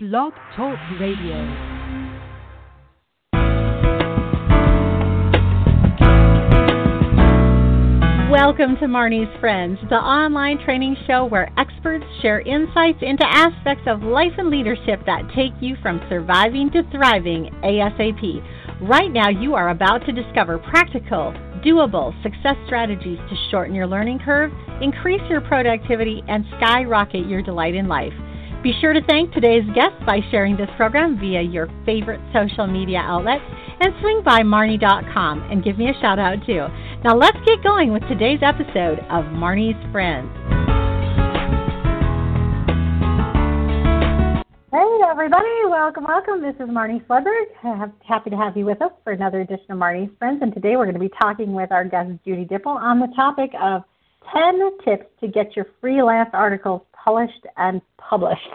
Blog Talk Radio. Welcome to Marnie's Friends, the online training show where experts share insights into aspects of life and leadership that take you from surviving to thriving ASAP. Right now, you are about to discover practical, doable success strategies to shorten your learning curve, increase your productivity, and skyrocket your delight in life. Be sure to thank today's guests by sharing this program via your favorite social media outlets and swing by Marnie.com and give me a shout out too. Now let's get going with today's episode of Marnie's Friends. Hey everybody, welcome. This is Marnie Fleberg. I'm happy to have you with us for another edition of Marnie's Friends. And today we're going to be talking with our guest Judy Dippel on the topic of 10 tips to get your freelance articles polished and published.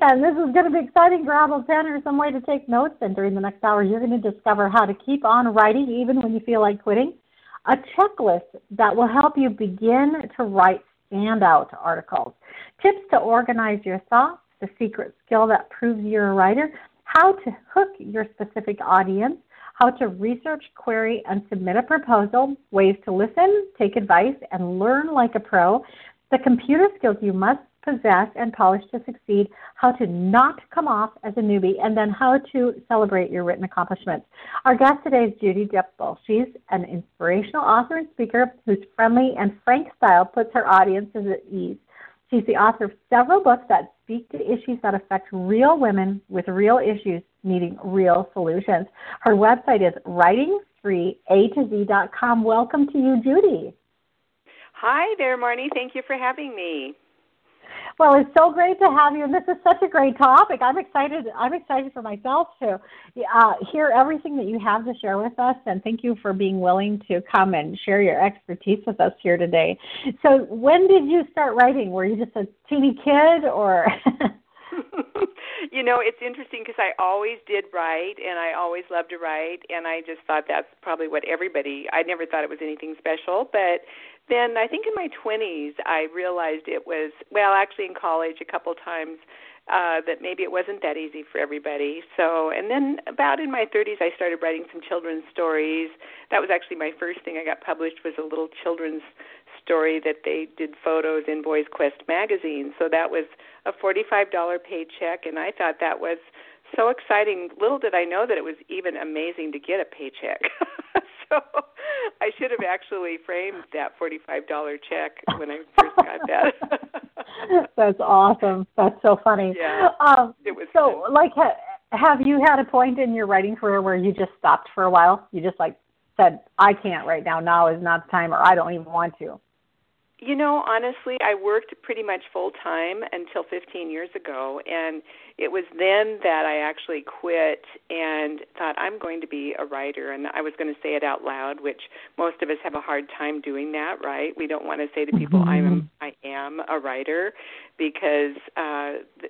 And this is going to be exciting. Grab a pen or some way to take notes. And during the next hour, you're going to discover how to keep on writing even when you feel like quitting. A checklist that will help you begin to write standout articles. Tips to organize your thoughts. The secret skill that proves you're a writer. How to hook your specific audience. How to research, query, and submit a proposal, ways to listen, take advice, and learn like a pro, the computer skills you must possess and polish to succeed, how to not come off as a newbie, and then how to celebrate your written accomplishments. Our guest today is Judy Dippel. She's an inspirational author and speaker whose friendly and frank style puts her audiences at ease. She's the author of several books that speak to issues that affect real women with real issues needing real solutions. Her website is writingspree-a-to-z.com. Welcome to you, Judy. Hi there, Marnie. Thank you for having me. Well, it's so great to have you, and this is such a great topic. I'm excited for myself to hear everything that you have to share with us, and thank you for being willing to come and share your expertise with us here today. So when did you start writing? Were you just a teeny kid, or? You know, it's interesting because I always did write, and I always loved to write, and I just thought that's probably what everybody, I never thought it was anything special, but then I think in my 20s I realized it was, well, actually in college a couple times, that maybe it wasn't that easy for everybody. So, and then about in my 30s, I started writing some children's stories. That was actually my first thing I got published was a little children's story that they did photos in Boys Quest magazine. So that was a $45 paycheck, and I thought that was so exciting. Little did I know that it was even amazing to get a paycheck. So I should have actually framed that $45 check when I first got that. That's awesome. That's so funny. Yeah, it was so fun. Like, have you had a point in your writing career where you just stopped for a while? You just like said, I can't right now. Now is not the time, or I don't even want to. You know, honestly, I worked pretty much full-time until 15 years ago, and it was then that I actually quit and thought, I'm going to be a writer, and I was going to say it out loud, which most of us have a hard time doing that, right? We don't want to say to people, I am a writer, because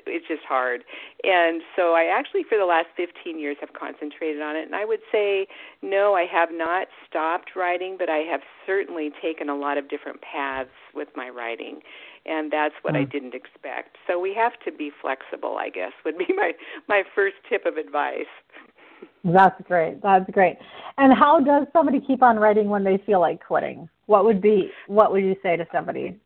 it's just hard. And so I actually, for the last 15 years, have concentrated on it, and I would say, no, I have not stopped writing, but I have certainly taken a lot of different paths with my writing, and that's what I didn't expect. So we have to be flexible, I guess, would be my first tip of advice. That's great. And how does somebody keep on writing when they feel like quitting? What would you say to somebody?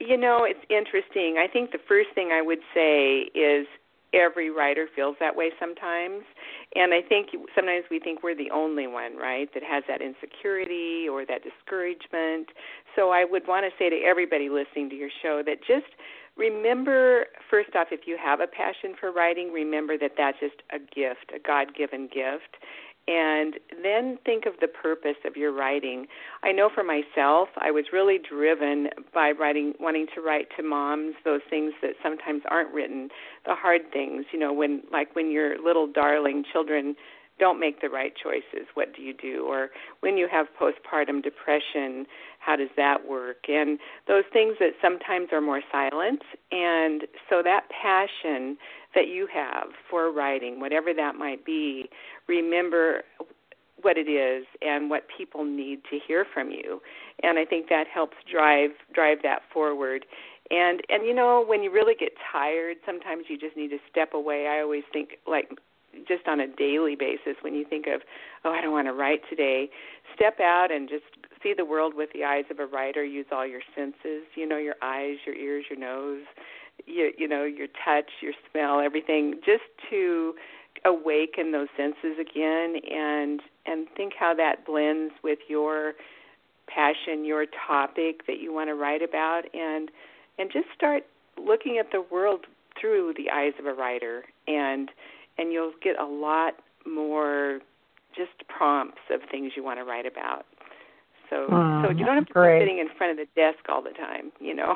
You know, it's interesting. I think the first thing I would say is every writer feels that way sometimes. And I think sometimes we think we're the only one, right, that has that insecurity or that discouragement. So I would want to say to everybody listening to your show that just remember, first off, if you have a passion for writing, remember that that's just a gift, a God-given gift. And then think of the purpose of your writing. I know for myself, I was really driven by wanting to write to moms, those things that sometimes aren't written, the hard things, you know, when your little darling children don't make the right choices, what do you do? Or when you have postpartum depression, how does that work? And those things that sometimes are more silent. And so that passion that you have for writing, whatever that might be, remember what it is and what people need to hear from you. And I think that helps drive that forward. And you know, when you really get tired, sometimes you just need to step away. I always think, like, just on a daily basis, when you think of, oh, I don't want to write today, step out and just see the world with the eyes of a writer. Use all your senses, you know, your eyes, your ears, your nose, you know, your touch, your smell, everything, just to awaken those senses again and think how that blends with your passion, your topic that you want to write about, and just start looking at the world through the eyes of a writer, and you'll get a lot more just prompts of things you want to write about. So you don't have to be sitting in front of the desk all the time, you know.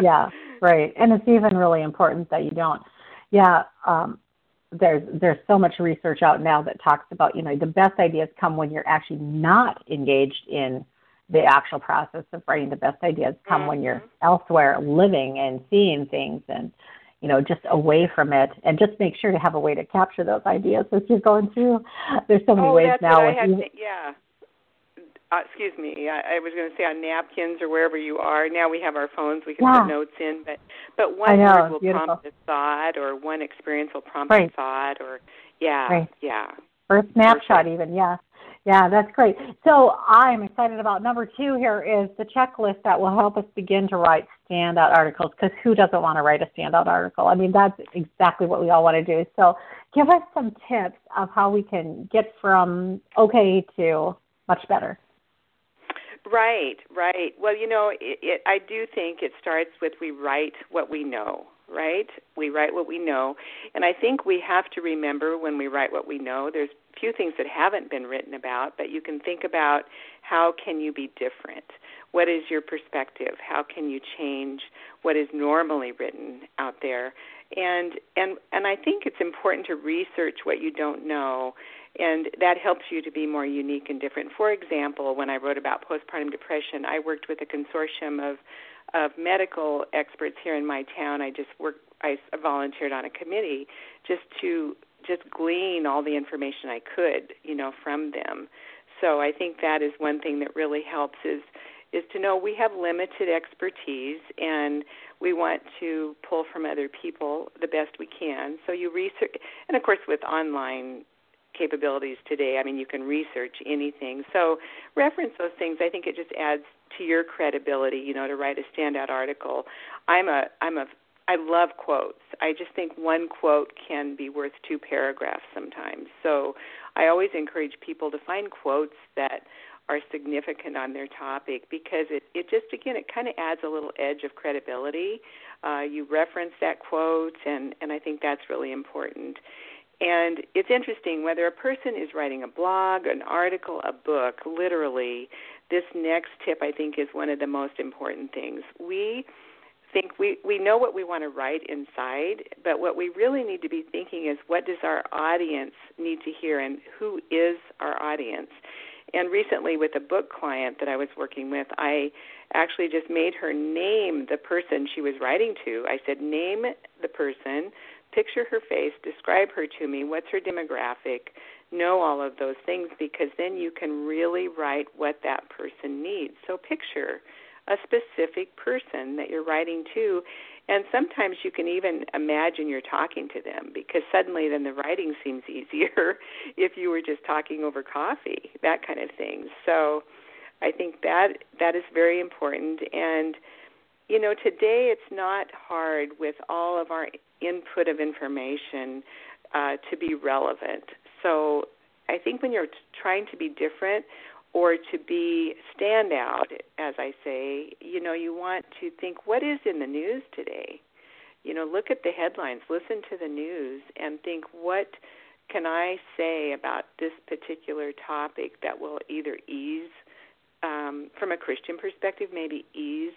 Yeah, right. And it's even really important that you don't. Yeah, there's so much research out now that talks about, you know, the best ideas come when you're actually not engaged in the actual process of writing. The best ideas come when you're elsewhere living and seeing things and, you know, just away from it, and just make sure to have a way to capture those ideas as you're going through. There's so many ways now. Excuse me. I was going to say on napkins or wherever you are. Now we have our phones. We can put notes in, but one word will prompt a thought, or one experience will prompt a thought, or or a snapshot even. Yeah, that's great. So I'm excited about number 2 here is the checklist that will help us begin to write standout articles, because who doesn't want to write a standout article? I mean, that's exactly what we all want to do. So give us some tips of how we can get from okay to much better. Right. Well, you know, I do think it starts with we write what we know. Right? We write what we know. And I think we have to remember when we write what we know, there's few things that haven't been written about, but you can think about how can you be different? What is your perspective? How can you change what is normally written out there? And I think it's important to research what you don't know, and that helps you to be more unique and different. For example, when I wrote about postpartum depression, I worked with a consortium of medical experts here in my town. I volunteered on a committee just to glean all the information I could, you know, from them. So I think that is one thing that really helps is to know we have limited expertise, and we want to pull from other people the best we can. So you research, and of course with online capabilities today, I mean, you can research anything. So reference those things. I think it just adds to your credibility, you know, to write a standout article. I love quotes. I just think one quote can be worth 2 paragraphs sometimes. So I always encourage people to find quotes that are significant on their topic, because it just, again, it kind of adds a little edge of credibility. You reference that quote, and I think that's really important. And it's interesting, whether a person is writing a blog, an article, a book, literally, this next tip I think is one of the most important things. We know what we want to write inside, but what we really need to be thinking is, what does our audience need to hear, and who is our audience? And recently with a book client that I was working with, I actually just made her name the person she was writing to. I said, name the person, picture her face, describe her to me, what's her demographic, know all of those things, because then you can really write what that person needs. So picture a specific person that you're writing to, and sometimes you can even imagine you're talking to them, because suddenly then the writing seems easier if you were just talking over coffee, that kind of thing. So I think that is very important. And, you know, today it's not hard with all of our input of information to be relevant. So I think when you're trying to be different, or to be stand out, as I say, you know, you want to think, what is in the news today? You know, look at the headlines, listen to the news, and think, what can I say about this particular topic that will either ease, from a Christian perspective, maybe ease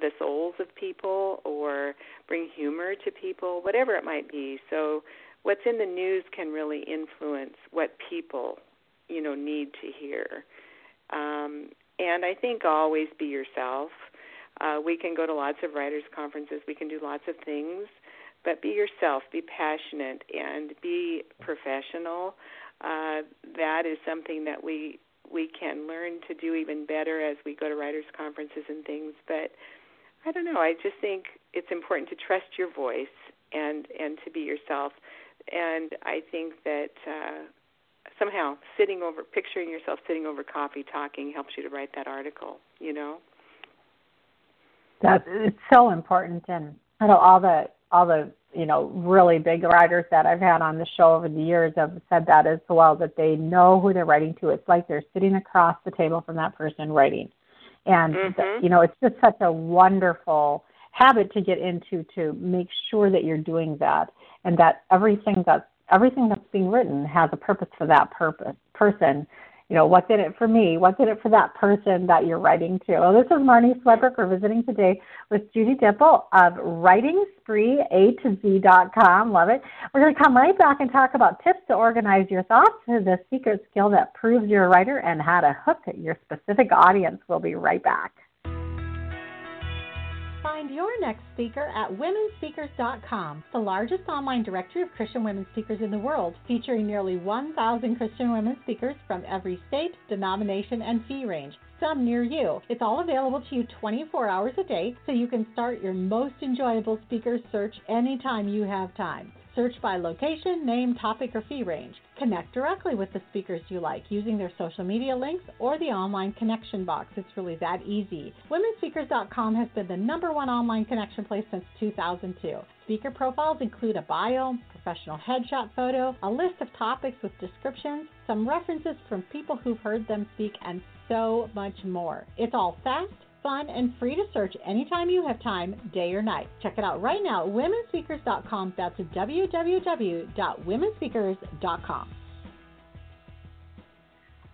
the souls of people, or bring humor to people, whatever it might be. So what's in the news can really influence what people, you know, need to hear. And I think always be yourself. We can go to lots of writers' conferences. We can do lots of things. But be yourself. Be passionate and be professional. That is something that we can learn to do even better as we go to writers' conferences and things. But I don't know. I just think it's important to trust your voice and to be yourself. And I think that somehow picturing yourself sitting over coffee talking helps you to write that article, you know? That it's so important. And I know all the you know, really big writers that I've had on the show over the years have said that as well, that they know who they're writing to. It's like they're sitting across the table from that person writing. And, mm-hmm. you know, it's just such a wonderful habit to get into, to make sure that you're doing that and that everything that's being written has a purpose for that person. You know, what's in it for me? What's in it for that person that you're writing to? Well, this is Marnie Fleberg. We're visiting today with Judy Dippel of writingspree-a-to-z.com. Love it. We're going to come right back and talk about tips to organize your thoughts, the secret skill that proves you're a writer, and how to hook your specific audience. We'll be right back. Find your next speaker at WomenSpeakers.com, the largest online directory of Christian women speakers in the world, featuring nearly 1,000 Christian women speakers from every state, denomination, and fee range, some near you. It's all available to you 24 hours a day, so you can start your most enjoyable speaker search anytime you have time. Search by location, name, topic, or fee range. Connect directly with the speakers you like using their social media links or the online connection box. It's really that easy. WomenSpeakers.com has been the #1 online connection place since 2002. Speaker profiles include a bio, professional headshot photo, a list of topics with descriptions, some references from people who've heard them speak, and so much more. It's all fast, fun, and free to search anytime you have time, day or night. Check it out right now at womenspeakers.com. That's www.womenspeakers.com.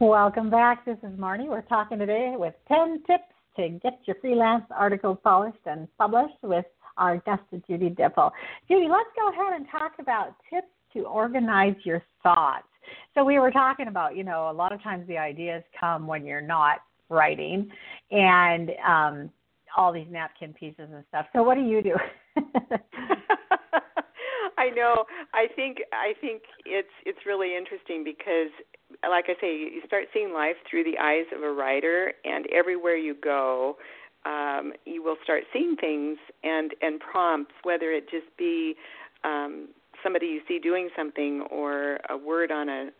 Welcome back. This is Marnie. We're talking today with 10 tips to get your freelance article polished and published with our guest, Judy Dippel. Judy, let's go ahead and talk about tips to organize your thoughts. So we were talking about, you know, a lot of times the ideas come when you're not writing and all these napkin pieces and stuff. So what do you do? I know. I think it's really interesting because, like I say, you start seeing life through the eyes of a writer, and everywhere you go, you will start seeing things and prompts, whether it just be somebody you see doing something or a word on a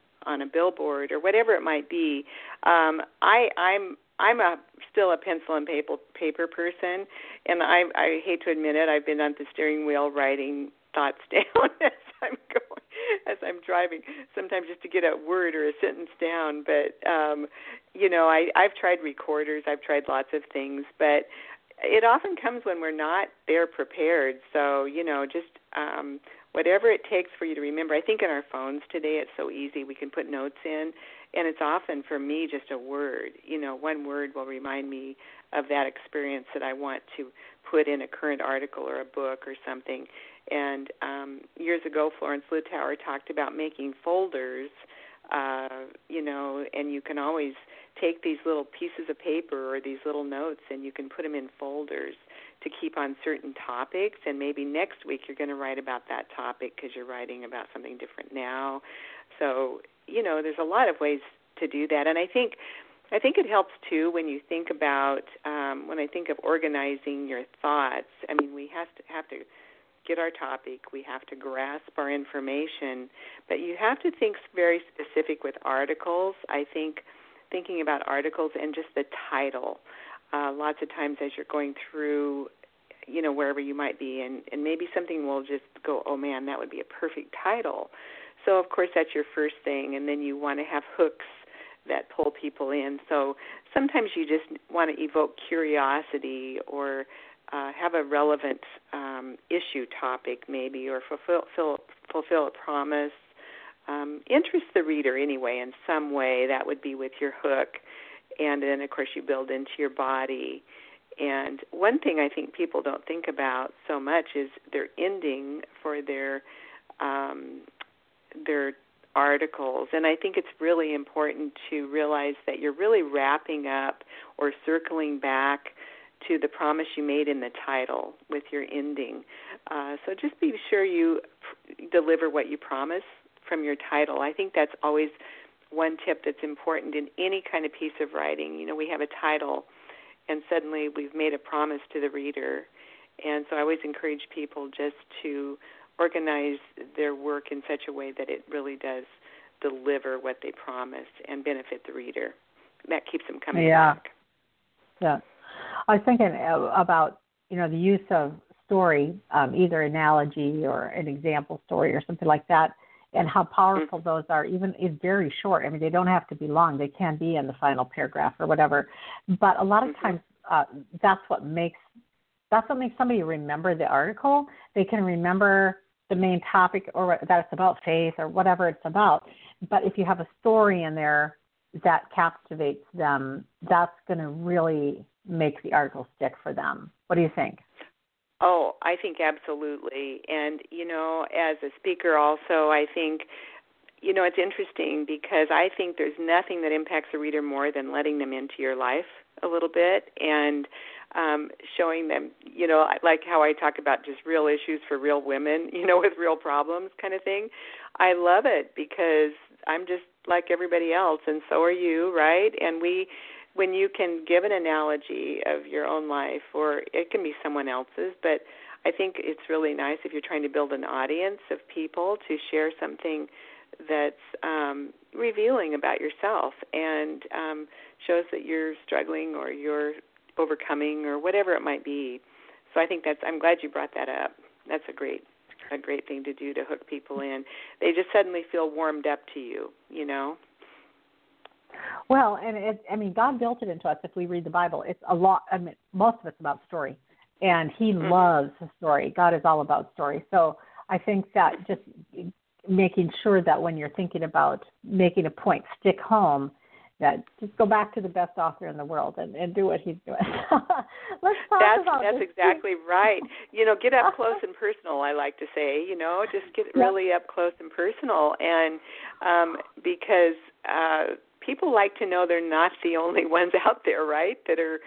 billboard or whatever it might be. I'm still a pencil and paper person, and I hate to admit it, I've been on the steering wheel writing thoughts down as I'm driving, sometimes just to get a word or a sentence down. But you know, I've tried recorders, I've tried lots of things, but it often comes when we're not there prepared. So, you know, just whatever it takes for you to remember. I think in our phones today it's so easy. We can put notes in, and it's often, for me, just a word. You know, one word will remind me of that experience that I want to put in a current article or a book or something. And years ago, Florence Lutauer talked about making folders, you know, and you can always take these little pieces of paper or these little notes and you can put them in folders to keep on certain topics, and maybe next week you're going to write about that topic because you're writing about something different now. So, you know, there's a lot of ways to do that. And I think it helps, too, when you think about, when I think of organizing your thoughts, I mean, we have to get our topic, we have to grasp our information, but you have to think very specific with articles. I think thinking about articles and just the title, lots of times as you're going through, you know, wherever you might be, and maybe something will just go, oh, man, that would be a perfect title. So, of course, that's your first thing, and then you want to have hooks that pull people in. So sometimes you just want to evoke curiosity or have a relevant issue topic maybe, or fulfill a promise. Interest the reader anyway in some way. That would be with your hook. And then, of course, you build into your body. And one thing I think people don't think about so much is their ending for their articles. And I think it's really important to realize that you're really wrapping up or circling back to the promise you made in the title with your ending. So just be sure you deliver what you promise from your title. I think that's always one tip that's important in any kind of piece of writing. You know, we have a title, and suddenly we've made a promise to the reader. And so I always encourage people just to organize their work in such a way that it really does deliver what they promise and benefit the reader. That keeps them coming back. Yeah. I was thinking about, you know, the use of story, either analogy or an example story or something like that, and how powerful those are, even if very short. I mean, they don't have to be long. They can be in the final paragraph or whatever. But a lot of times that's what makes somebody remember the article. They can remember the main topic or that it's about faith or whatever it's about. But if you have a story in there that captivates them, that's going to really make the article stick for them. What do you think? Oh, I think absolutely. And, you know, as a speaker also, I think, you know, it's interesting because I think there's nothing that impacts a reader more than letting them into your life a little bit and showing them, you know, like how I talk about just real issues for real women, you know, with real problems kind of thing. I love it because I'm just like everybody else, and so are you, right? And when you can give an analogy of your own life, or it can be someone else's, but I think it's really nice if you're trying to build an audience of people to share something that's revealing about yourself and shows that you're struggling or you're overcoming or whatever it might be. So I think I'm glad you brought that up. That's a great thing to do to hook people in. They just suddenly feel warmed up to you, you know? Well, and God built it into us. If we read the Bible, it's a lot. I mean, most of it's about story, and He loves the story. God is all about story. So I think that just making sure that when you're thinking about making a point stick home, that just go back to the best author in the world and do what he's doing. That's exactly right. You know, get up close and personal, I like to say. You know, just get really up close and personal, and because. People like to know they're not the only ones out there, right, that are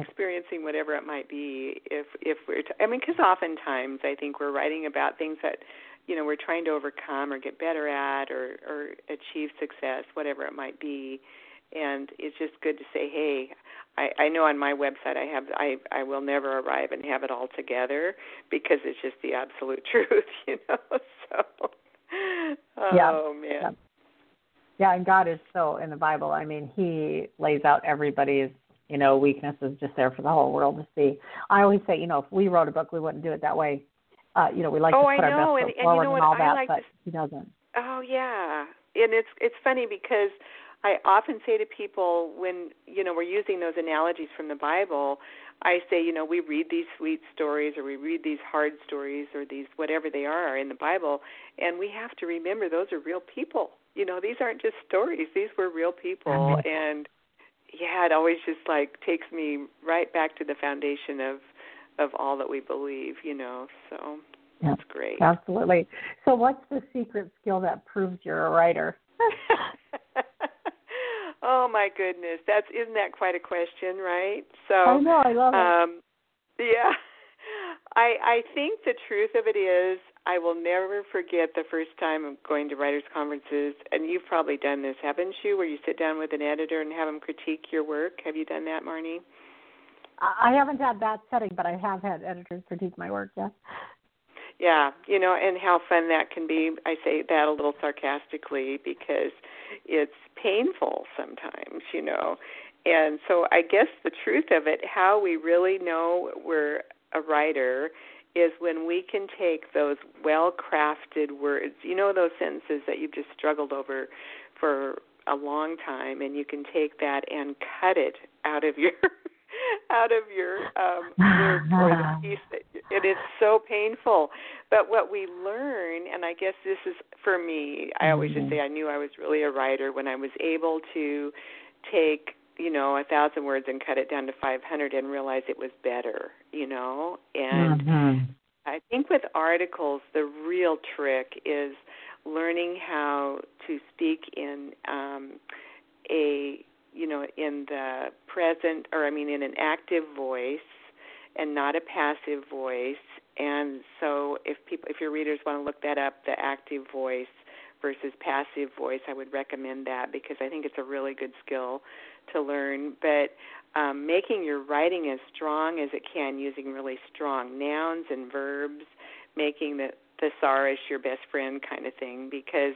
experiencing whatever it might be. Because oftentimes I think we're writing about things that, you know, we're trying to overcome or get better at or achieve success, whatever it might be. And it's just good to say, hey, I know on my website I will never arrive and have it all together because it's just the absolute truth, you know. So, man. Yeah. Yeah, and God is so in the Bible. I mean, He lays out everybody's, you know, weaknesses just there for the whole world to see. I always say, you know, if we wrote a book, we wouldn't do it that way. You know, we like to put our best foot forward and all that, but He doesn't. Oh, yeah. And it's funny because I often say to people when, you know, we're using those analogies from the Bible, I say, you know, we read these sweet stories or we read these hard stories or these whatever they are in the Bible, and we have to remember those are real people. You know, these aren't just stories. These were real people. And, yeah, it always just, like, takes me right back to the foundation of all that we believe, you know. So that's great. Absolutely. So what's the secret skill that proves you're a writer? Oh, my goodness. Isn't that quite a question, right? So I know. I love it. Yeah. I think the truth of it is I will never forget the first time of going to writers' conferences, and you've probably done this, haven't you, where you sit down with an editor and have them critique your work? Have you done that, Marnie? I haven't had that setting, but I have had editors critique my work, yes. Yeah, you know, and how fun that can be. I say that a little sarcastically because it's painful sometimes, you know. And so I guess the truth of it, how we really know we're a writer is when we can take those well-crafted words, you know, those sentences that you've just struggled over for a long time, and you can take that and cut it out of your work or the piece. It is so painful. But what we learn, and I guess this is for me, I always just say I knew I was really a writer when I was able to take, you know, 1,000 words and cut it down to 500 and realize it was better, you know. And I think with articles, the real trick is learning how to speak in in an active voice and not a passive voice. And so if your readers want to look that up, the active voice versus passive voice, I would recommend that because I think it's a really good skill to learn. But making your writing as strong as it can using really strong nouns and verbs, making the thesaurus your best friend kind of thing, because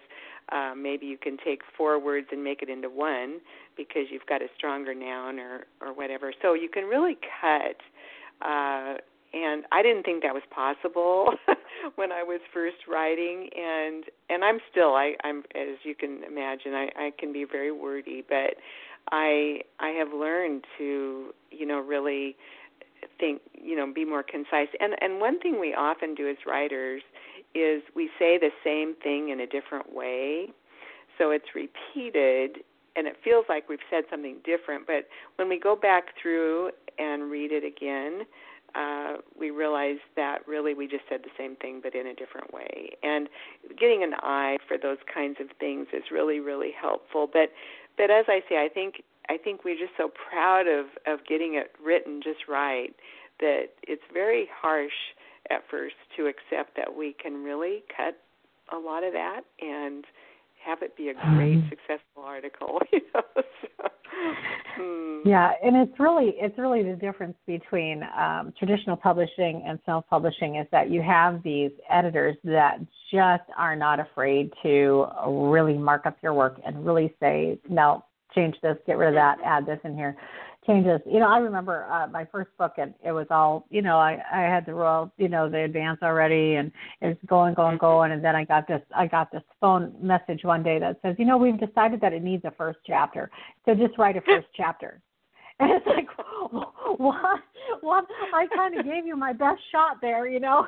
maybe you can take four words and make it into one because you've got a stronger noun or whatever. So you can really cut. And I didn't think that was possible when I was first writing. And I'm still, I'm as you can imagine, I can be very wordy, but I have learned to, really think, be more concise. And one thing we often do as writers is we say the same thing in a different way. So it's repeated, and it feels like we've said something different. But when we go back through and read it again, we realized that really we just said the same thing but in a different way. And getting an eye for those kinds of things is really, really helpful. But as I say, I think we're just so proud of getting it written just right that it's very harsh at first to accept that we can really cut a lot of that and have it be a great, successful article. Yeah, and it's really the difference between traditional publishing and self-publishing is that you have these editors that just are not afraid to really mark up your work and really say, no, change this, get rid of that, add this in here, change this. I remember my first book, and it was all, I had the royal, the advance already, and it was going, and then I got this phone message one day that says, we've decided that it needs a first chapter, so just write a first chapter. And it's like, what? I kind of gave you my best shot there, And I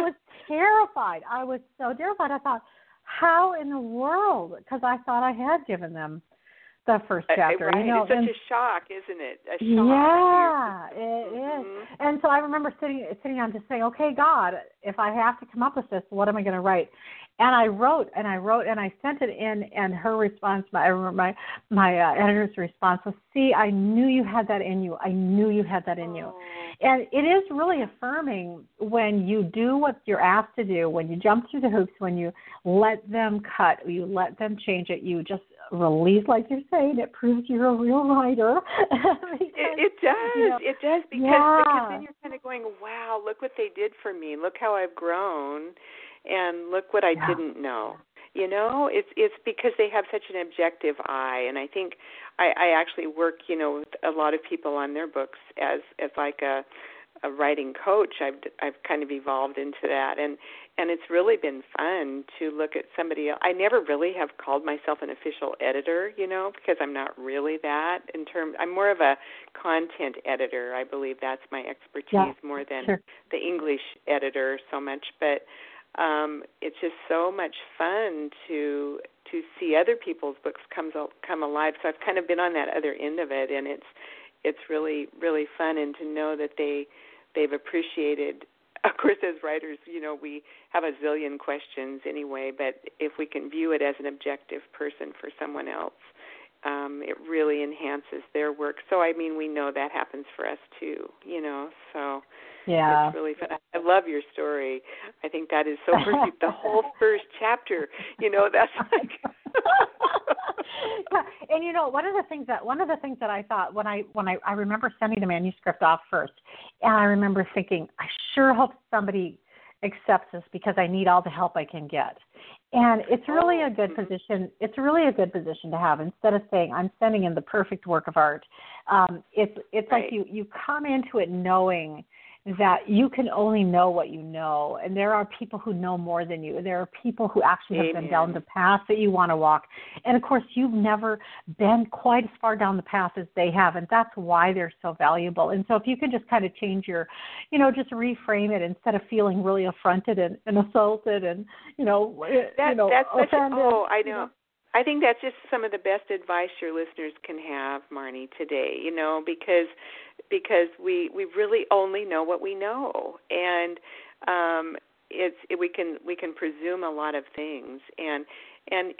was terrified. I was so terrified. I thought, how in the world? Because I thought I had given them the first chapter. Right. It's such a shock, isn't it? A shock. Yeah, it is. And so I remember sitting down just saying, okay, God, if I have to come up with this, what am I going to write? And I wrote, and I sent it in, and her response, my editor's response was, see, I knew you had that in you. I knew you had that in you. And it is really affirming when you do what you're asked to do, when you jump through the hoops, when you let them cut, you let them change it, you just release, like you're saying, it proves you're a real writer. It does, because then you're kind of going, wow, look what they did for me. Look how I've grown. And look what I didn't know. It's because they have such an objective eye. And I think I actually work, with a lot of people on their books as like a writing coach. I've kind of evolved into that. And it's really been fun to look at somebody else. I never really have called myself an official editor, because I'm not really that. I'm more of a content editor. I believe that's my expertise more than the English editor so much. But it's just so much fun to see other people's books come alive. So I've kind of been on that other end of it, and it's really, really fun, and to know that they've appreciated. Of course, as writers, we have a zillion questions anyway, but if we can view it as an objective person for someone else, it really enhances their work. So, I mean, we know that happens for us too, so... Yeah. It's really fun. I love your story. I think that is so perfect. The whole first chapter, that's like yeah. And one of the things that I thought when I remember sending the manuscript off first, and I remember thinking, I sure hope somebody accepts this because I need all the help I can get. And it's really a good position. It's really a good position to have. Instead of saying, I'm sending in the perfect work of art, it's right. Like you come into it knowing that you can only know what you know, and there are people who know more than you. There are people who actually have been down the path that you want to walk. And, of course, you've never been quite as far down the path as they have, and that's why they're so valuable. And so if you can just kind of change your, just reframe it instead of feeling really affronted and assaulted and, that's offended. I know. I think that's just some of the best advice your listeners can have, Marnie, today, because we really only know what we know. And we can presume a lot of things, and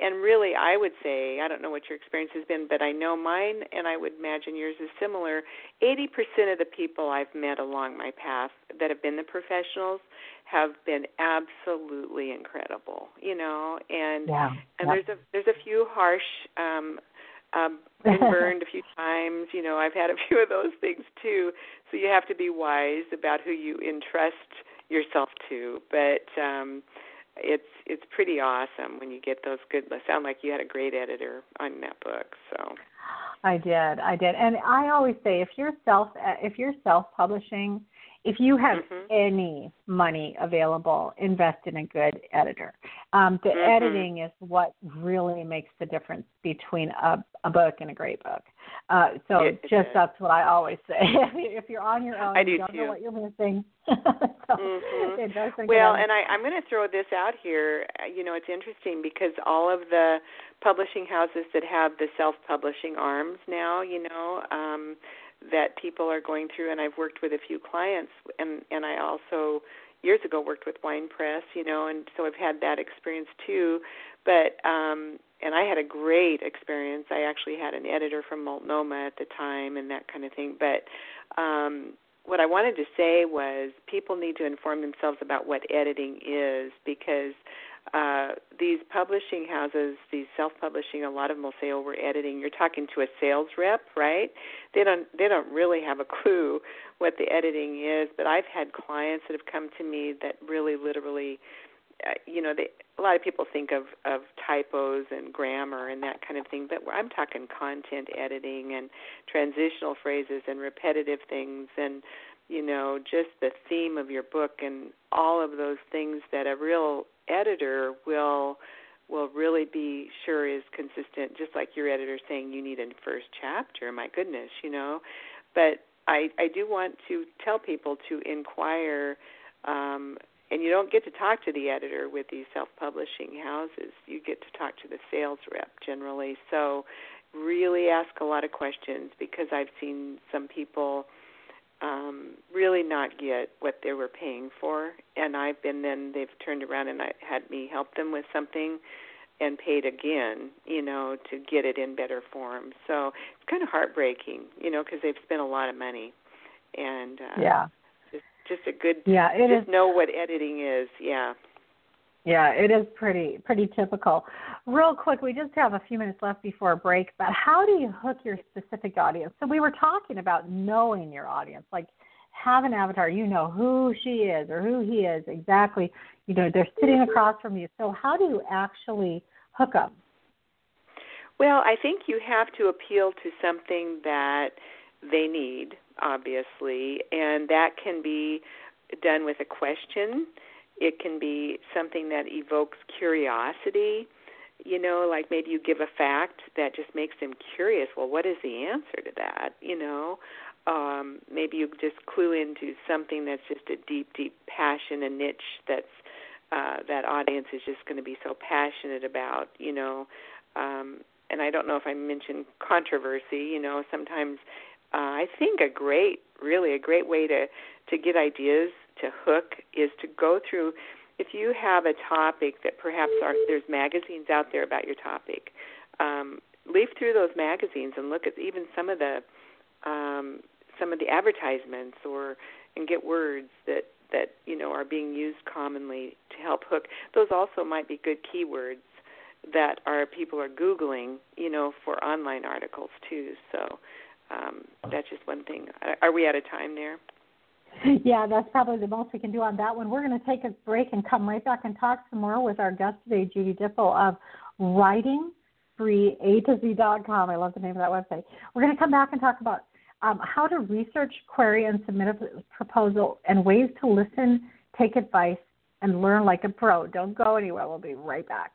really, I would say, I don't know what your experience has been, but I know mine, and I would imagine yours is similar. 80% of the people I've met along my path that have been the professionals have been absolutely incredible, you know. And there's a few harsh. Been burned a few times, you know. I've had a few of those things too. So you have to be wise about who you entrust yourself to. But it's pretty awesome when you get those good. Sound like you had a great editor on that book. So I did, and I always say if you're self publishing, if you have any money available, invest in a good editor. The editing is what really makes the difference between a book and a great book. So that's what I always say. If you're on your own, you don't know what you're missing. I'm going to throw this out here. You know, it's interesting because all of the publishing houses that have the self-publishing arms now, you know, that people are going through, and I've worked with a few clients, and I also years ago worked with Wine Press, you know, and so I've had that experience too. But and I had a great experience. I actually had an editor from Multnomah at the time and that kind of thing. But what I wanted to say was people need to inform themselves about what editing is, because these publishing houses, these self-publishing, a lot of them will say, "Oh, we're editing." You're talking to a sales rep, right? They don't really have a clue what the editing is. But I've had clients that have come to me that really, literally, you know, a lot of people think of typos and grammar and that kind of thing, but I'm talking content editing and transitional phrases and repetitive things and, you know, just the theme of your book and all of those things that a real editor will really be sure is consistent, just like your editor saying you need a first chapter, my goodness, you know. But I do want to tell people to inquire, and you don't get to talk to the editor with these self-publishing houses. You get to talk to the sales rep generally. So really ask a lot of questions, because I've seen some people really not get what they were paying for, and they've turned around and had me help them with something and paid again, you know, to get it in better form. So it's kind of heartbreaking, you know, because they've spent a lot of money, and know what editing is. Yeah, it is pretty typical. Real quick, we just have a few minutes left before a break, but how do you hook your specific audience? So we were talking about knowing your audience, like have an avatar. You know who she is or who he is exactly. You know, they're sitting across from you. So how do you actually hook them? Well, I think you have to appeal to something that they need, obviously, and that can be done with a question. It can be something that evokes curiosity, you know, like maybe you give a fact that just makes them curious. Well, what is the answer to that, you know? Maybe you just clue into something that's just a deep, deep passion, a niche that audience is just going to be so passionate about, you know. And I don't know if I mentioned controversy, you know. Sometimes I think a great way to get ideas to hook is to go through, if you have a topic that perhaps there's magazines out there about your topic, leaf through those magazines and look at even some of the advertisements and get words that you know are being used commonly to help hook. Those also might be good keywords that people are Googling, you know, for online articles too. So that's just one thing. Are we out of time there? Yeah, that's probably the most we can do on that one. We're going to take a break and come right back and talk some more with our guest today, Judy Dippel of writingspree-a-to-z.com. I love the name of that website. We're going to come back and talk about how to research, query, and submit a proposal, and ways to listen, take advice, and learn like a pro. Don't go anywhere. We'll be right back.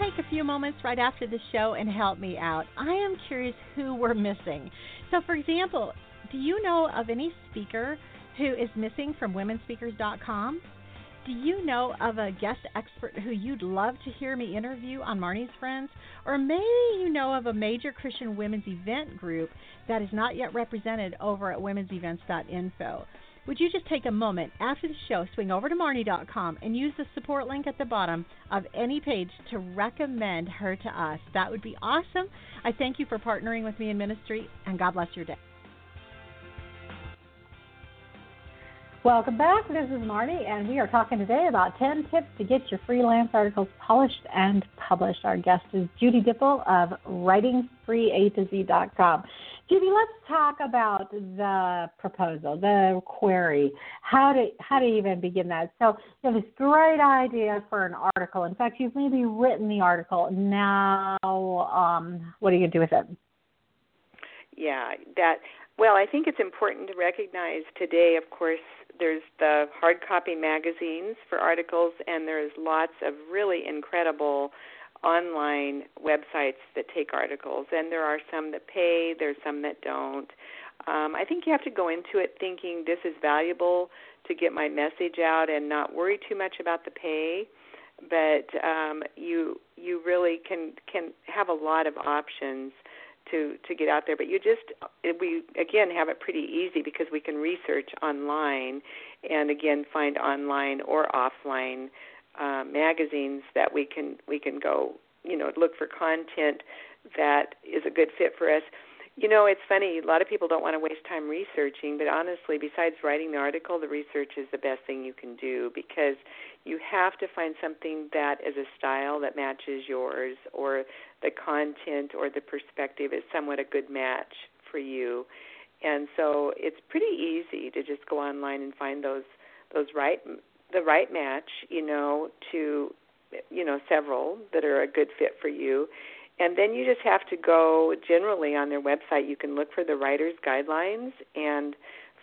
Take a few moments right after the show and help me out. I am curious who we're missing. So, for example, do you know of any speaker who is missing from WomenSpeakers.com? Do you know of a guest expert who you'd love to hear me interview on Marnie's Friends? Or maybe you know of a major Christian women's event group that is not yet represented over at womensevents.info. Would you just take a moment after the show, swing over to Marnie.com and use the support link at the bottom of any page to recommend her to us? That would be awesome. I thank you for partnering with me in ministry, and God bless your day. Welcome back. This is Marnie, and we are talking today about 10 tips to get your freelance articles polished and published. Our guest is Judy Dippel of writingspree-a-to-z.com. Judy, let's talk about the proposal, the query, how to even begin that. So you have this great idea for an article. In fact, you've maybe written the article. Now, what are you going to do with it? Yeah, well, I think it's important to recognize today, of course, there's the hard copy magazines for articles, and there's lots of really incredible online websites that take articles, and there are some that pay, there's some that don't. I think you have to go into it thinking this is valuable to get my message out and not worry too much about the pay, but you really can have a lot of options to get out there. But we again have it pretty easy because we can research online and again find online or offline magazines that we can go, look for content that is a good fit for us. You know, it's funny, a lot of people don't want to waste time researching, but honestly, besides writing the article, the research is the best thing you can do because you have to find something that is a style that matches yours, or the content or the perspective is somewhat a good match for you. And so it's pretty easy to just go online and find the right match, to several that are a good fit for you. And then you just have to go generally on their website. You can look for the writer's guidelines and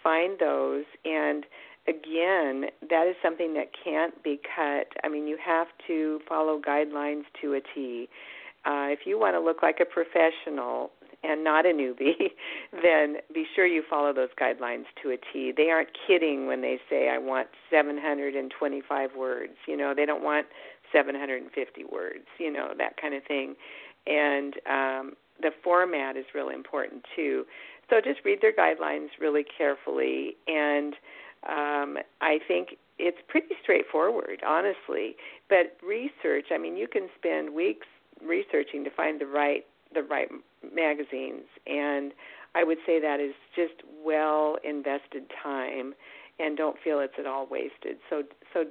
find those. And, again, that is something that can't be cut. I mean, you have to follow guidelines to a T. If you want to look like a professional and not a newbie, then be sure you follow those guidelines to a T. They aren't kidding when they say, I want 725 words. They don't want 750 words, that kind of thing. And the format is really important, too. So just read their guidelines really carefully. And I think it's pretty straightforward, honestly. But research, you can spend weeks researching to find the right magazines. And I would say that is just well-invested time, and don't feel it's at all wasted. So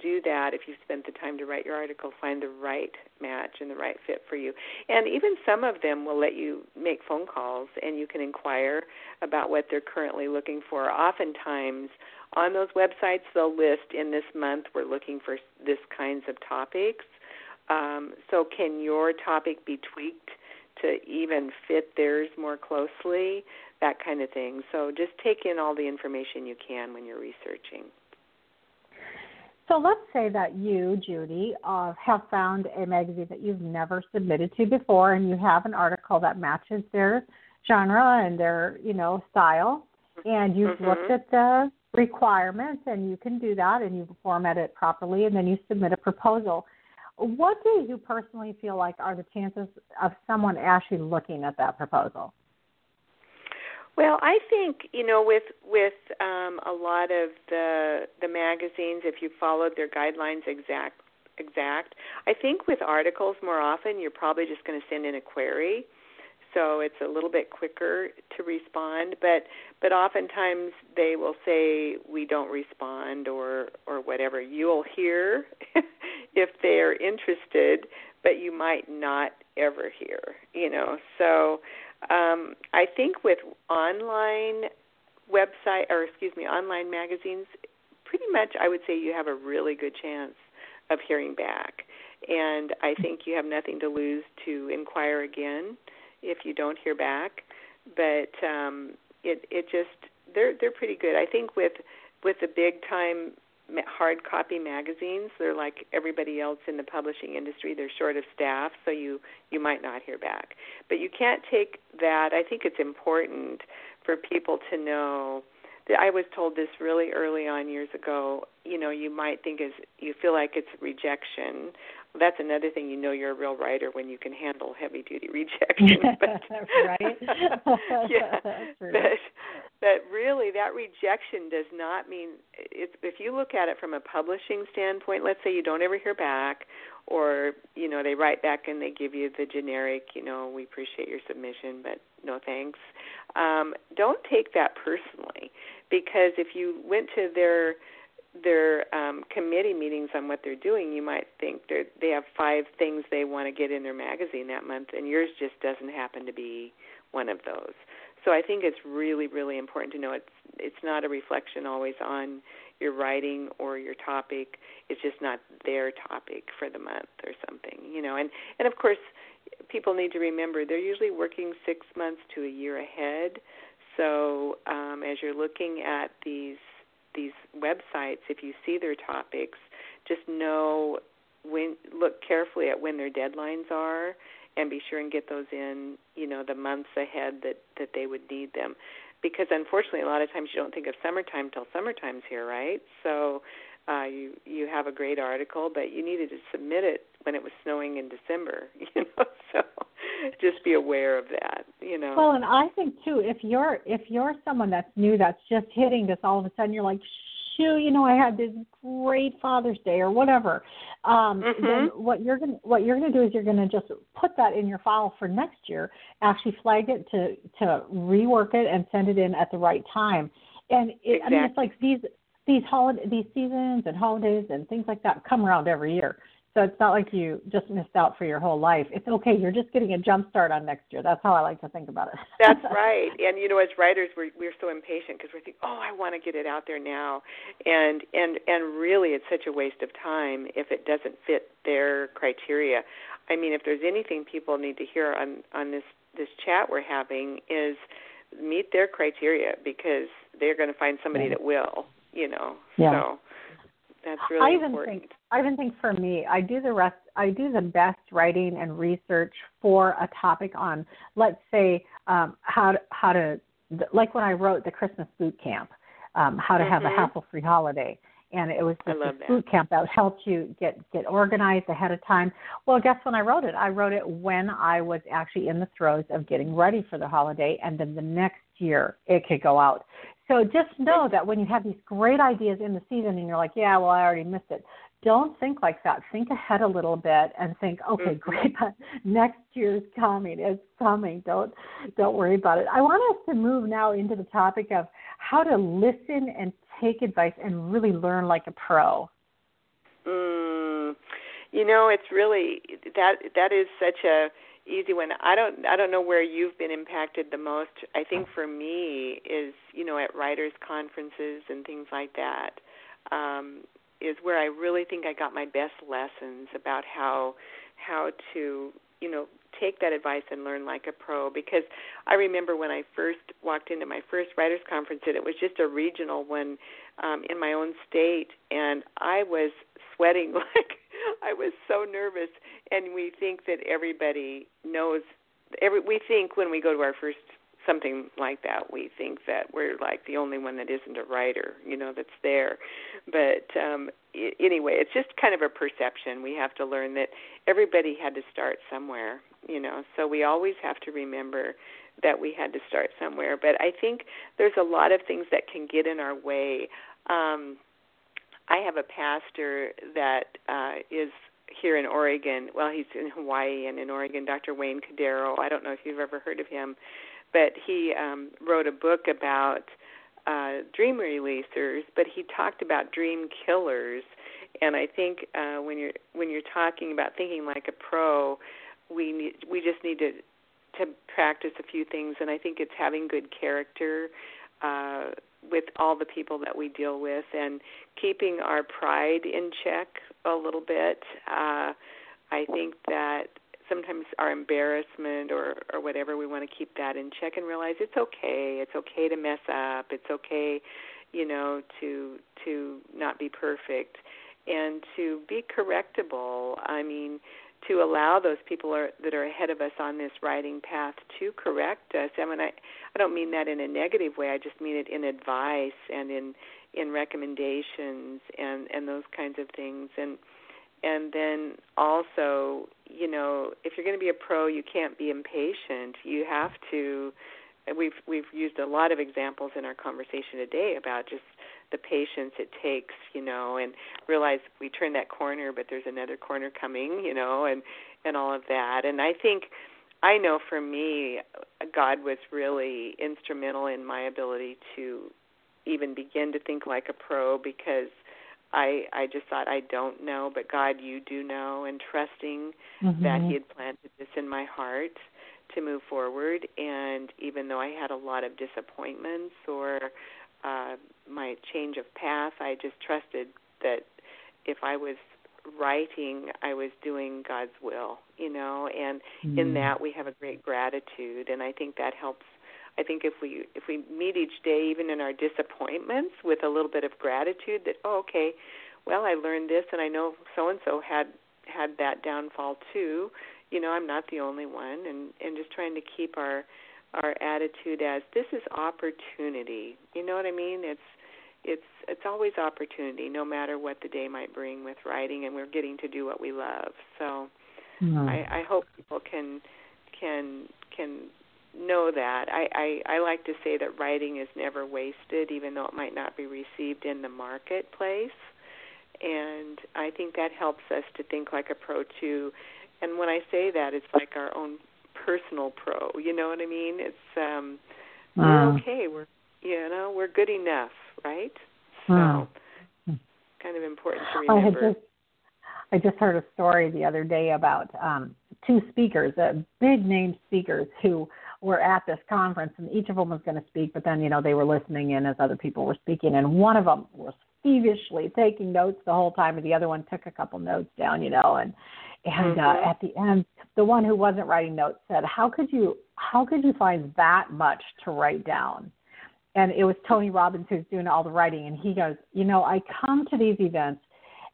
do that. If you've spent the time to write your article, find the right match and the right fit for you. And even some of them will let you make phone calls, and you can inquire about what they're currently looking for. Oftentimes on those websites, they'll list, in this month we're looking for this kinds of topics. So can your topic be tweaked to even fit theirs more closely, that kind of thing. So just take in all the information you can when you're researching. So let's say that you, Judy, have found a magazine that you've never submitted to before, and you have an article that matches their genre and their, style, and you've looked at the requirements, and you can do that, and you format it properly, and then you submit a proposal. What do you personally feel like are the chances of someone actually looking at that proposal? Well, I think, with a lot of the magazines, if you followed their guidelines exact, I think with articles more often you're probably just going to send in a query. So it's a little bit quicker to respond, but oftentimes they will say we don't respond or whatever. You'll hear if they're interested, but you might not ever hear, So I think with online magazines, pretty much I would say you have a really good chance of hearing back. And I think you have nothing to lose to inquire again if you don't hear back, but they're pretty good. I think with the big-time hard copy magazines, they're like everybody else in the publishing industry. They're short of staff, so you might not hear back. But you can't take that. I think it's important for people to know I was told this really early on years ago, you know, you might think is you feel like it's rejection. That's another thing, you know you're a real writer when you can handle heavy-duty rejection. But, right? Yeah. But really, that rejection does not mean, if you look at it from a publishing standpoint, let's say you don't ever hear back, or, you know, they write back and they give you the generic, you know, we appreciate your submission, but no thanks. Don't take that personally, because if you went to their committee meetings on what they're doing, you might think they have 5 things they want to get in their magazine that month, and yours just doesn't happen to be one of those. So I think it's really, really important to know it's not a reflection always on your writing or your topic. It's just not their topic for the month or something, you know. And of course, people need to remember they're usually working 6 months to a year ahead. So as you're looking at these websites, if you see their topics, just know look carefully at when their deadlines are, and be sure and get those in, you know, the months ahead that they would need them, because unfortunately a lot of times you don't think of summertime till summertime's here, right? So you have a great article, but you needed to submit it when it was snowing in December, you know. So just be aware of that, you know. Well, and I think too, if you're someone that's new, that's just hitting this all of a sudden, you're like, shoot, you know, I had this great Father's Day or whatever. Then what you're gonna do is you're gonna just put that in your file for next year. Actually, flag it to rework it and send it in at the right time. And exactly. I mean, it's like these seasons and holidays and things like that come around every year. So it's not like you just missed out for your whole life. It's okay. You're just getting a jump start on next year. That's how I like to think about it. That's right. And, you know, as writers, we're so impatient because we're thinking, oh, I want to get it out there now. And really it's such a waste of time if it doesn't fit their criteria. I mean, if there's anything people need to hear on this chat we're having is meet their criteria, because they're going to find somebody that will, you know. Yeah. So. That's really important. I even think for me, I do the best writing and research for a topic on, let's say, how to like when I wrote the Christmas boot camp, how to have a hassle-free holiday, and it was just a boot camp that helped you get organized ahead of time. Well, guess when I wrote it when I was actually in the throes of getting ready for the holiday, and then the next year it could go out. So just know that when you have these great ideas in the season and you're like, yeah, well, I already missed it, don't think like that. Think ahead a little bit and think, okay, great, but next year's coming. It's coming. Don't worry about it. I want us to move now into the topic of how to listen and take advice and really learn like a pro. You know, it's really that is such a easy one. I don't know where you've been impacted the most. I think for me is, you know, at writers' conferences and things like that, is where I really think I got my best lessons about how to, you know, take that advice and learn like a pro. Because I remember when I first walked into my first writers' conference, and it was just a regional one in my own state, and I was sweating like I was so nervous. And we think that everybody knows. We think when we go to our first something like that, we think that we're like the only one that isn't a writer, you know, that's there. But anyway, it's just kind of a perception. We have to learn that everybody had to start somewhere, you know. So we always have to remember that we had to start somewhere. But I think there's a lot of things that can get in our way. I have a pastor that is here in Oregon. Well, he's in Hawaii and in Oregon, Dr. Wayne Cadero. I don't know if you've ever heard of him, but he wrote a book about dream releasers, but he talked about dream killers. And I think when you're talking about thinking like a pro, we just need to practice a few things. And I think it's having good character with all the people that we deal with, and keeping our pride in check a little bit. I think that sometimes our embarrassment or whatever, we want to keep that in check and realize it's okay. It's okay to mess up. It's okay, you know, to not be perfect, and to be correctable. I mean, to allow those people that are ahead of us on this writing path to correct us. I mean, I don't mean that in a negative way. I just mean it in advice and in recommendations and those kinds of things. And then also, you know, if you're going to be a pro, you can't be impatient. You have to. We've used a lot of examples in our conversation today about just the patience it takes, you know, and realize we turn that corner, but there's another corner coming, you know, and all of that. And I think, I know for me, God was really instrumental in my ability to even begin to think like a pro, because I just thought, I don't know, but God, you do know, and trusting that he had planted this in my heart to move forward. And even though I had a lot of disappointments or my change of path, I just trusted that if I was writing, I was doing God's will, you know, and in that we have a great gratitude, and I think that helps. I think if we meet each day, even in our disappointments, with a little bit of gratitude that, oh, okay, well, I learned this, and I know so-and-so had that downfall too. You know, I'm not the only one, and just trying to keep our attitude as this is opportunity. You know what I mean? It's always opportunity, no matter what the day might bring with writing, and we're getting to do what we love. So I hope people can know that. I like to say that writing is never wasted, even though it might not be received in the marketplace. And I think that helps us to think like a pro too. And when I say that, it's like our own personal pro, you know what I mean? It's we're okay, we're good enough, right? So kind of important to remember. I just heard a story the other day about two speakers, big name speakers, who were at this conference, and each of them was going to speak, but then, you know, they were listening in as other people were speaking, and one of them was feverishly taking notes the whole time, and the other one took a couple notes down, you know, and at the end, the one who wasn't writing notes said, how could you find that much to write down? And it was Tony Robbins who's doing all the writing, and he goes, you know, I come to these events,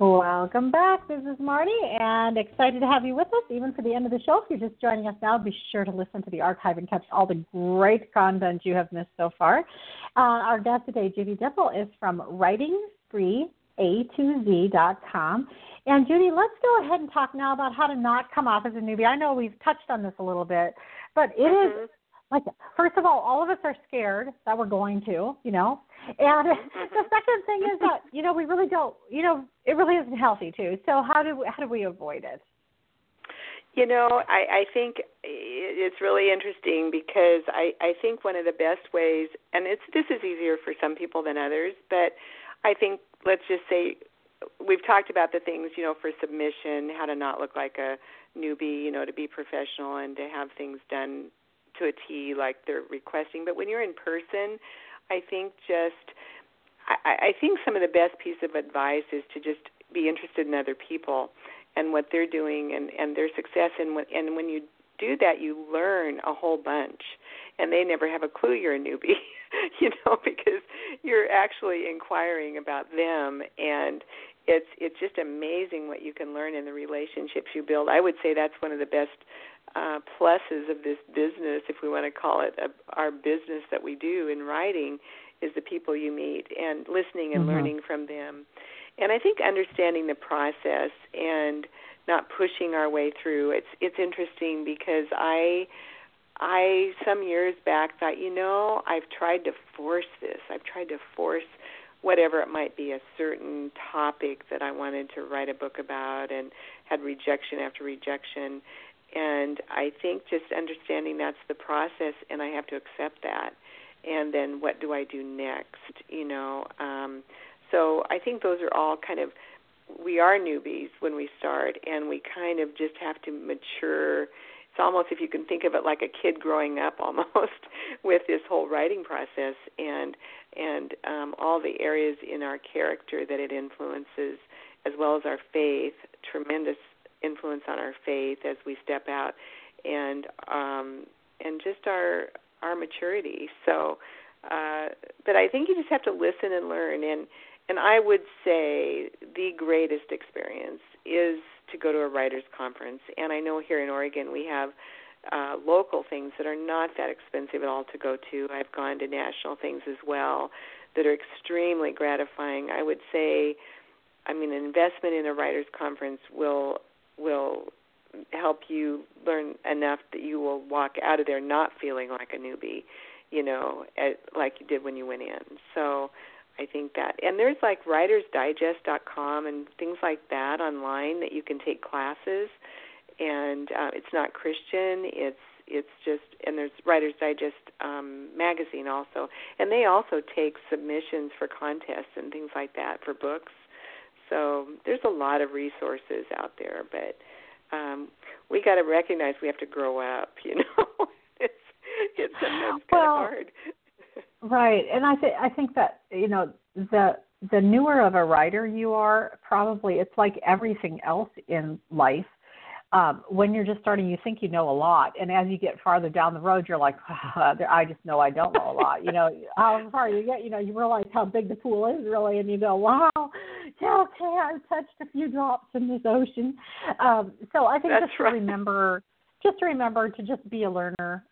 Welcome back. This is Marnie, and excited to have you with us, even for the end of the show. If you're just joining us now, be sure to listen to the archive and catch all the great content you have missed so far. Our guest today, Judy Dippel, is from writingspree-a-to-z.com. And Judy, let's go ahead and talk now about how to not come off as a newbie. I know we've touched on this a little bit, but it is like, first of all of us are scared that we're going to, you know, and the second thing is that, you know, we really don't, you know, it really isn't healthy too. So how do we avoid it? You know, I think it's really interesting because I think one of the best ways, and this is easier for some people than others, but I think let's just say we've talked about the things, you know, for submission, how to not look like a newbie, you know, to be professional and to have things done to a T like they're requesting. But when you're in person, I think some of the best piece of advice is to just be interested in other people and what they're doing and their success. And when you do that, you learn a whole bunch, and they never have a clue you're a newbie, you know, because you're actually inquiring about them, and it's just amazing what you can learn in the relationships you build. I would say that's one of the best pluses of this business, if we want to call it our business that we do in writing, is the people you meet and listening and learning from them. And I think understanding the process and not pushing our way through. It's interesting because I some years back thought, you know, I've tried to force this. I've tried to force whatever it might be, a certain topic that I wanted to write a book about, and had rejection after rejection. And I think just understanding that's the process, and I have to accept that. And then what do I do next, you know? So I think those are all kind of, we are newbies when we start, and we kind of just have to mature. It's almost, if you can think of it, like a kid growing up almost with this whole writing process and all the areas in our character that it influences, as well as our faith, tremendous influence on our faith as we step out, and just our maturity. So, but I think you just have to listen and learn. And I would say the greatest experience is to go to a writer's conference. And I know here in Oregon we have local things that are not that expensive at all to go to. I've gone to national things as well that are extremely gratifying. I would say, I mean, an investment in a writer's conference will help you learn enough that you will walk out of there not feeling like a newbie, you know, like you did when you went in. So I think that, and there's like writersdigest.com and things like that online that you can take classes, and it's not Christian, it's It's just, and there's Writers Digest magazine also, and they also take submissions for contests and things like that for books. So there's a lot of resources out there, but we got to recognize we have to grow up. You know, it's sometimes kind of hard. Right, and I think that, you know, the newer of a writer you are, probably it's like everything else in life. When you're just starting, you think you know a lot, and as you get farther down the road, you're like, I just know I don't know a lot. You know, how far you get, you know, you realize how big the pool is, really, and you go, wow, yeah, okay, I've touched a few drops in this ocean. So I think that's just right. Remember to just be a learner.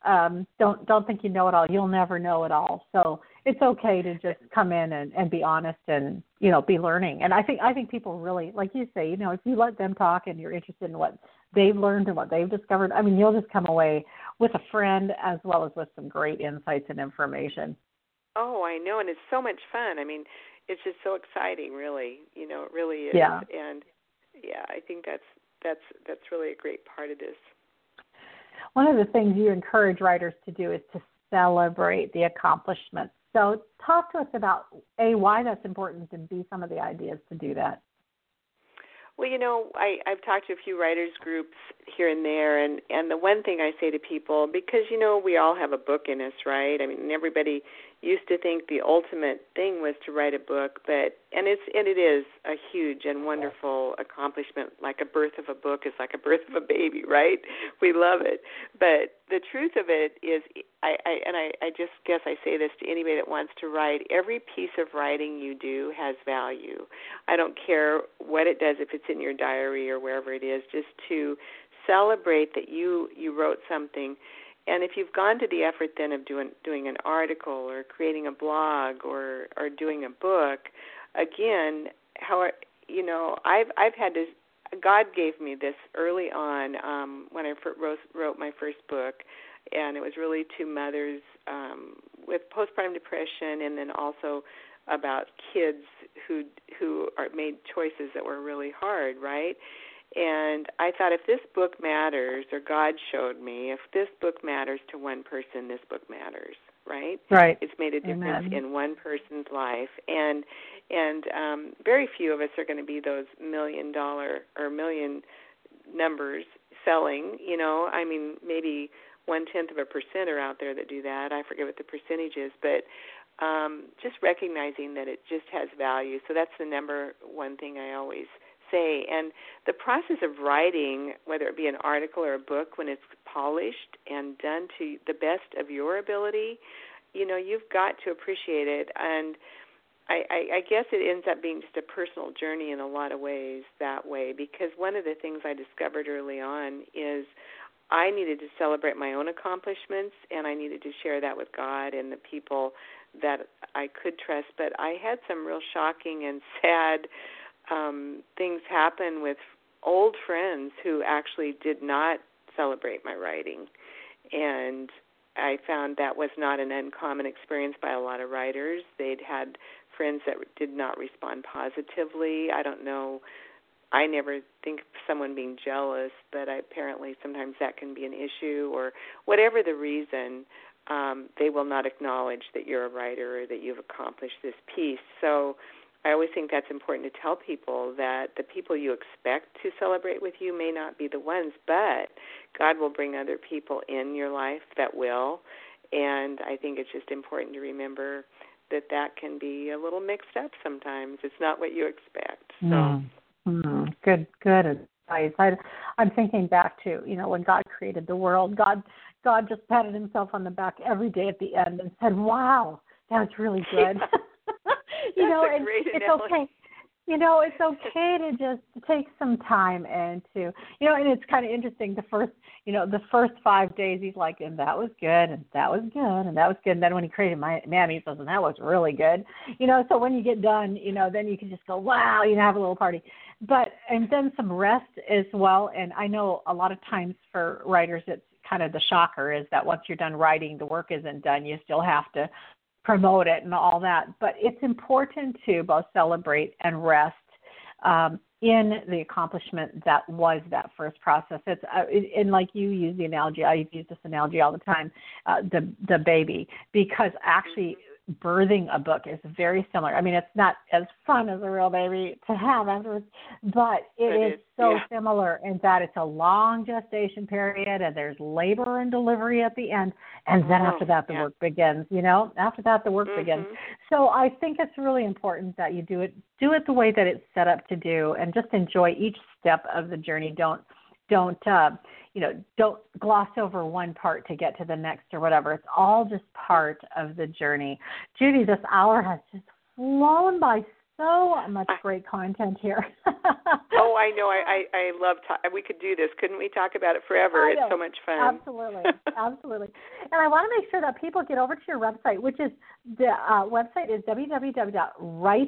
Don't think you know it all. You'll never know it all. So it's okay to just come in and be honest and, you know, be learning. And I think people really, like you say, you know, if you let them talk and you're interested in what they've learned and what they've discovered, I mean, you'll just come away with a friend as well as with some great insights and information. Oh, I know, and it's so much fun. I mean, it's just so exciting, really. You know, it really is. Yeah. And, yeah, I think that's really a great part of this. One of the things you encourage writers to do is to celebrate the accomplishments. So talk to us about, A, why that's important, and B, some of the ideas to do that. Well, you know, I've talked to a few writers groups here and there, and the one thing I say to people, because, you know, we all have a book in us, right? I mean, everybody used to think the ultimate thing was to write a book, but it is a huge and wonderful accomplishment. Like a birth of a book is like a birth of a baby, right? We love it. But the truth of it is, I just guess I say this to anybody that wants to write, every piece of writing you do has value. I don't care what it does, if it's in your diary or wherever it is, just to celebrate that you wrote something. And if you've gone to the effort then of doing an article or creating a blog or doing a book, again, I've had to. God gave me this early on when I wrote my first book, and it was really to mothers with postpartum depression, and then also about kids who made choices that were really hard, right? And I thought, if this book matters, or God showed me, if this book matters to one person, this book matters, right? Right. It's made a difference in one person's life. And very few of us are going to be those $1 million or million numbers selling, you know. I mean, maybe 0.1% are out there that do that. I forget what the percentage is, but just recognizing that it just has value. So that's the number one thing I always say. And the process of writing, whether it be an article or a book, when it's polished and done to the best of your ability, you know, you've got to appreciate it. And I guess it ends up being just a personal journey in a lot of ways that way, because one of the things I discovered early on is I needed to celebrate my own accomplishments, and I needed to share that with God and the people that I could trust. But I had some real shocking and sad things happen with old friends who actually did not celebrate my writing. And I found that was not an uncommon experience by a lot of writers. They'd had friends that did not respond positively. I don't know. I never think of someone being jealous, but apparently sometimes that can be an issue, or whatever the reason, they will not acknowledge that you're a writer or that you've accomplished this piece. So I always think that's important to tell people, that the people you expect to celebrate with you may not be the ones, but God will bring other people in your life that will. And I think it's just important to remember that that can be a little mixed up sometimes. It's not what you expect. So. Good advice. I'm thinking back to, you know, when God created the world, God just patted himself on the back every day at the end and said, wow, that was really good. Yeah. You know, and it's okay. You know, it's okay to just take some time and to, you know, and it's kind of interesting. The first 5 days, he's like, and that was good, and that was good, and that was good. And then when he created man, he says, and that was really good. You know, so when you get done, you know, then you can just go, wow, you know, have a little party. But, and then some rest as well. And I know a lot of times for writers, it's kind of the shocker is that once you're done writing, the work isn't done. You still have to promote it and all that, but it's important to both celebrate and rest. in the accomplishment that was that first process. It's and like you use the analogy, I use this analogy all the time, the baby, because actually birthing a book is very similar. I mean, it's not as fun as a real baby to have afterwards, but it is so similar in that it's a long gestation period, and there's labor and delivery at the end, and then after that the work begins. You know, after that the work begins. So I think it's really important that you do it the way that it's set up to do, and just enjoy each step of the journey. Don't gloss over one part to get to the next or whatever. It's all just part of the journey. Judy, this hour has just flown by, so much great content here. Oh, I know. I love – we could do this. Couldn't we talk about it forever? It's so much fun. Absolutely. Absolutely. And I want to make sure that people get over to your website, which is – the website is www.writingspree-a-to-z.com.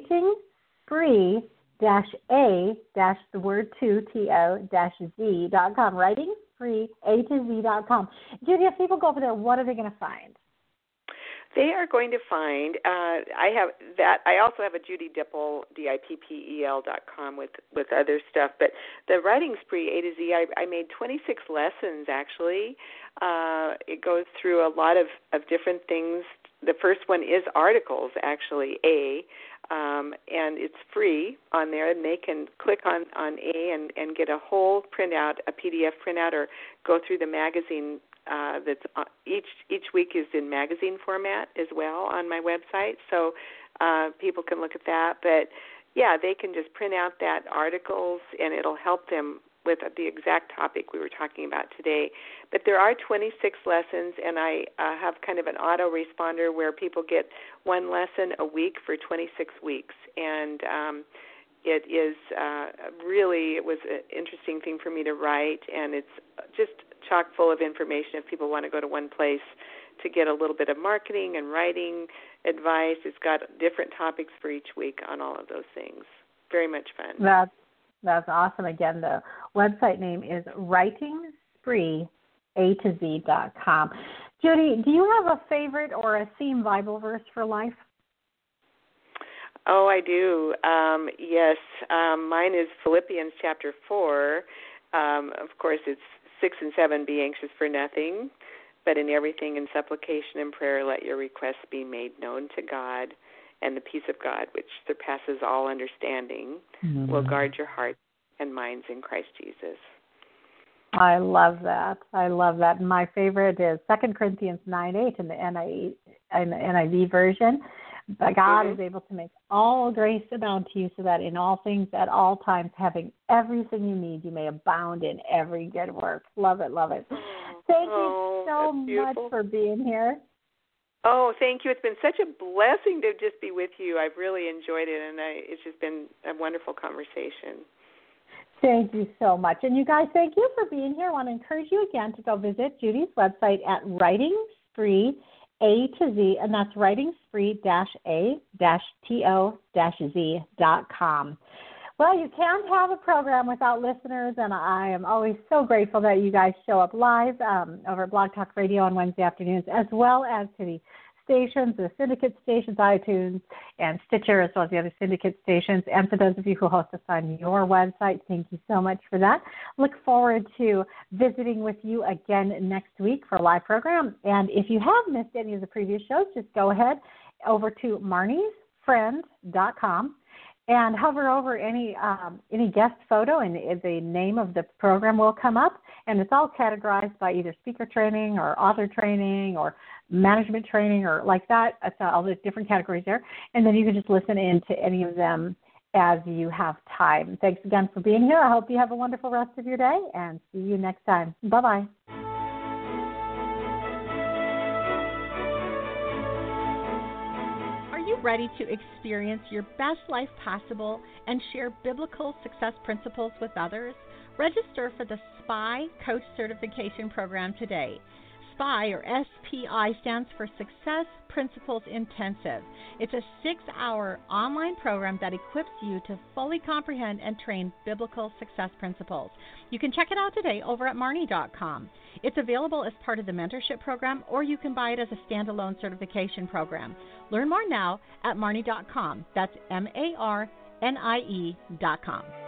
writingspree-a-to-z.com. Judy, if people go over there, what are they going to find? They are going to find I also have a Judy Dippel, DIPPEL.com with other stuff. But the Writing Spree A to Z, I made 26 lessons, actually. It goes through a lot of different things. The first one is articles, actually, A. And it's free on there, and they can click on A and get a whole printout, a PDF printout, or go through the magazine. That's each week is in magazine format as well on my website, so people can look at that. But yeah, they can just print out that articles, and it'll help them with the exact topic we were talking about today. But there are 26 lessons, and I have kind of an autoresponder where people get one lesson a week for 26 weeks. And it is really, it was an interesting thing for me to write, and it's just chock full of information if people want to go to one place to get a little bit of marketing and writing advice. It's got different topics for each week on all of those things. Very much fun. That's awesome. Again, the website name is writingspree-a-to-z.com. Judy, do you have a favorite or a theme Bible verse for life? Oh, I do. Yes. Mine is Philippians chapter 4. Of course, it's 6 and 7, be anxious for nothing, but in everything in supplication and prayer let your requests be made known to God, and the peace of God, which surpasses all understanding, will guard your hearts and minds in Christ Jesus. I love that. My favorite is Second Corinthians 9:8 in the NIV version. But God is able to make all grace abound to you, so that in all things, at all times, having everything you need, you may abound in every good work. Love it, love it. Thank you so much for being here. Oh, thank you. It's been such a blessing to just be with you. I've really enjoyed it, and it's just been a wonderful conversation. Thank you so much. And you guys, thank you for being here. I want to encourage you again to go visit Judy's website at writingspree-a-to-z, and that's writingspree-a-to-z.com. Well, you can't have a program without listeners, and I am always so grateful that you guys show up live over at Blog Talk Radio on Wednesday afternoons, as well as to the stations, the syndicate stations, iTunes, and Stitcher, as well as the other syndicate stations. And for those of you who host us on your website, thank you so much for that. Look forward to visiting with you again next week for a live program. And if you have missed any of the previous shows, just go ahead over to marniesfriends.com. and hover over any guest photo, and the name of the program will come up. And it's all categorized by either speaker training or author training or management training or like that. It's all the different categories there. And then you can just listen in to any of them as you have time. Thanks again for being here. I hope you have a wonderful rest of your day, and see you next time. Bye-bye. Ready to experience your best life possible and share biblical success principles with others? Register for the SPI Coach Certification Program today. SPI, or SPI, stands for Success Principles Intensive. It's a 6-hour online program that equips you to fully comprehend and train biblical success principles. You can check it out today over at Marnie.com. It's available as part of the mentorship program, or you can buy it as a standalone certification program. Learn more now at Marnie.com. That's MARNIE.com.